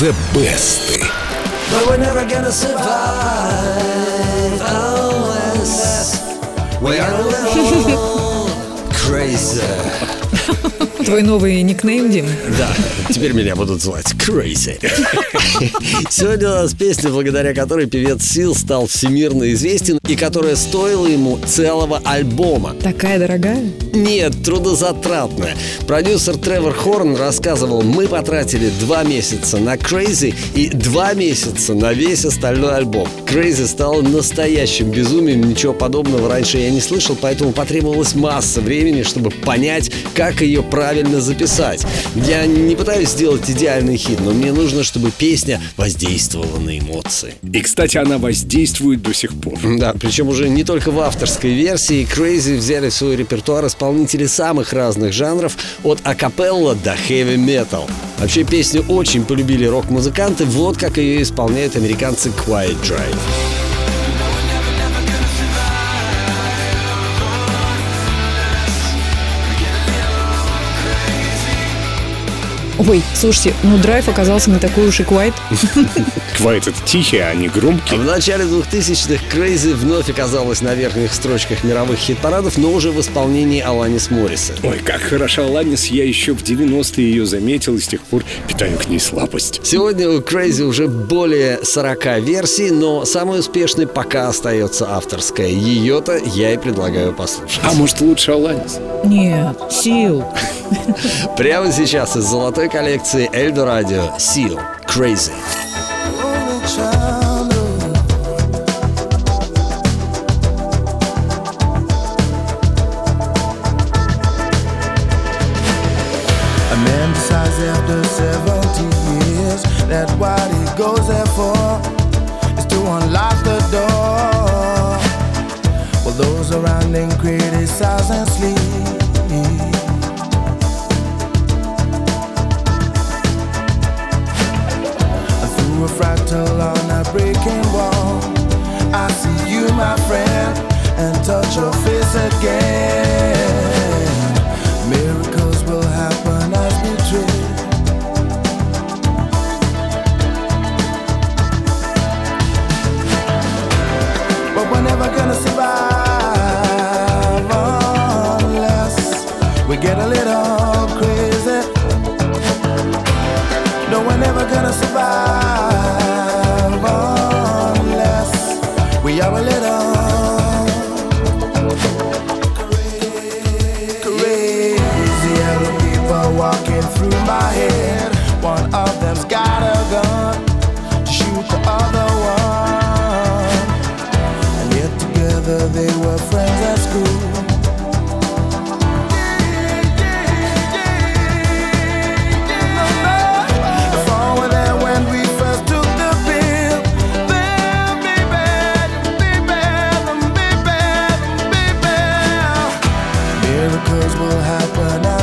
The Best. But we're never gonna survive unless we are a little crazy. Твой новый никнейм, Дим? Да, теперь меня будут звать Crazy. Сегодня у нас песня, благодаря которой певец Seal стал всемирно известен и которая стоила ему целого альбома. Такая дорогая? Нет, трудозатратная. Продюсер Тревор Хорн рассказывал: мы потратили 2 месяца на Crazy и 2 месяца на весь остальной альбом. Crazy стало настоящим безумием, ничего подобного раньше я не слышал, поэтому потребовалась масса времени, чтобы понять, как ее правильно записать. Я не пытаюсь сделать идеальный хит, но мне нужно, чтобы песня воздействовала на эмоции. И, кстати, она воздействует до сих пор. Да, причем уже не только в авторской версии. Crazy взяли в свой репертуар исполнители самых разных жанров, от акапелла до хэви-метал. Вообще, песню очень полюбили рок-музыканты, вот как ее исполняют американцы Quiet Drive. Ой, слушайте, драйв оказался не такой уж и квайт. Квайт — это тихий, а не громкий. В начале 2000-х Crazy вновь оказалась на верхних строчках мировых хит-парадов, но уже в исполнении Аланис Моррисетт. Ой, как хороша Аланис, я еще в 90-е ее заметил и с тех пор питаю к ней слабость. Сегодня у Crazy уже более 40 версий, но самой успешной пока остается авторская. Ее-то я и предлагаю послушать. А может, лучше Аланис? Нет, Сил. Прямо сейчас из золотой коллекции Эльдорадио Seal Crazy. A man decides after 70 years that what he goes there for is to unlock the door. Well, those around him criticize and sleep. A fractal on a breaking wall. I see you, my friend, and touch your face again. Miracles will happen as we dream. But we're never gonna survive unless we get a little crazy. No, we're never gonna survive. My head, one of them's got a gun to shoot the other one, and yet together they were friends at school. Miracles will happen.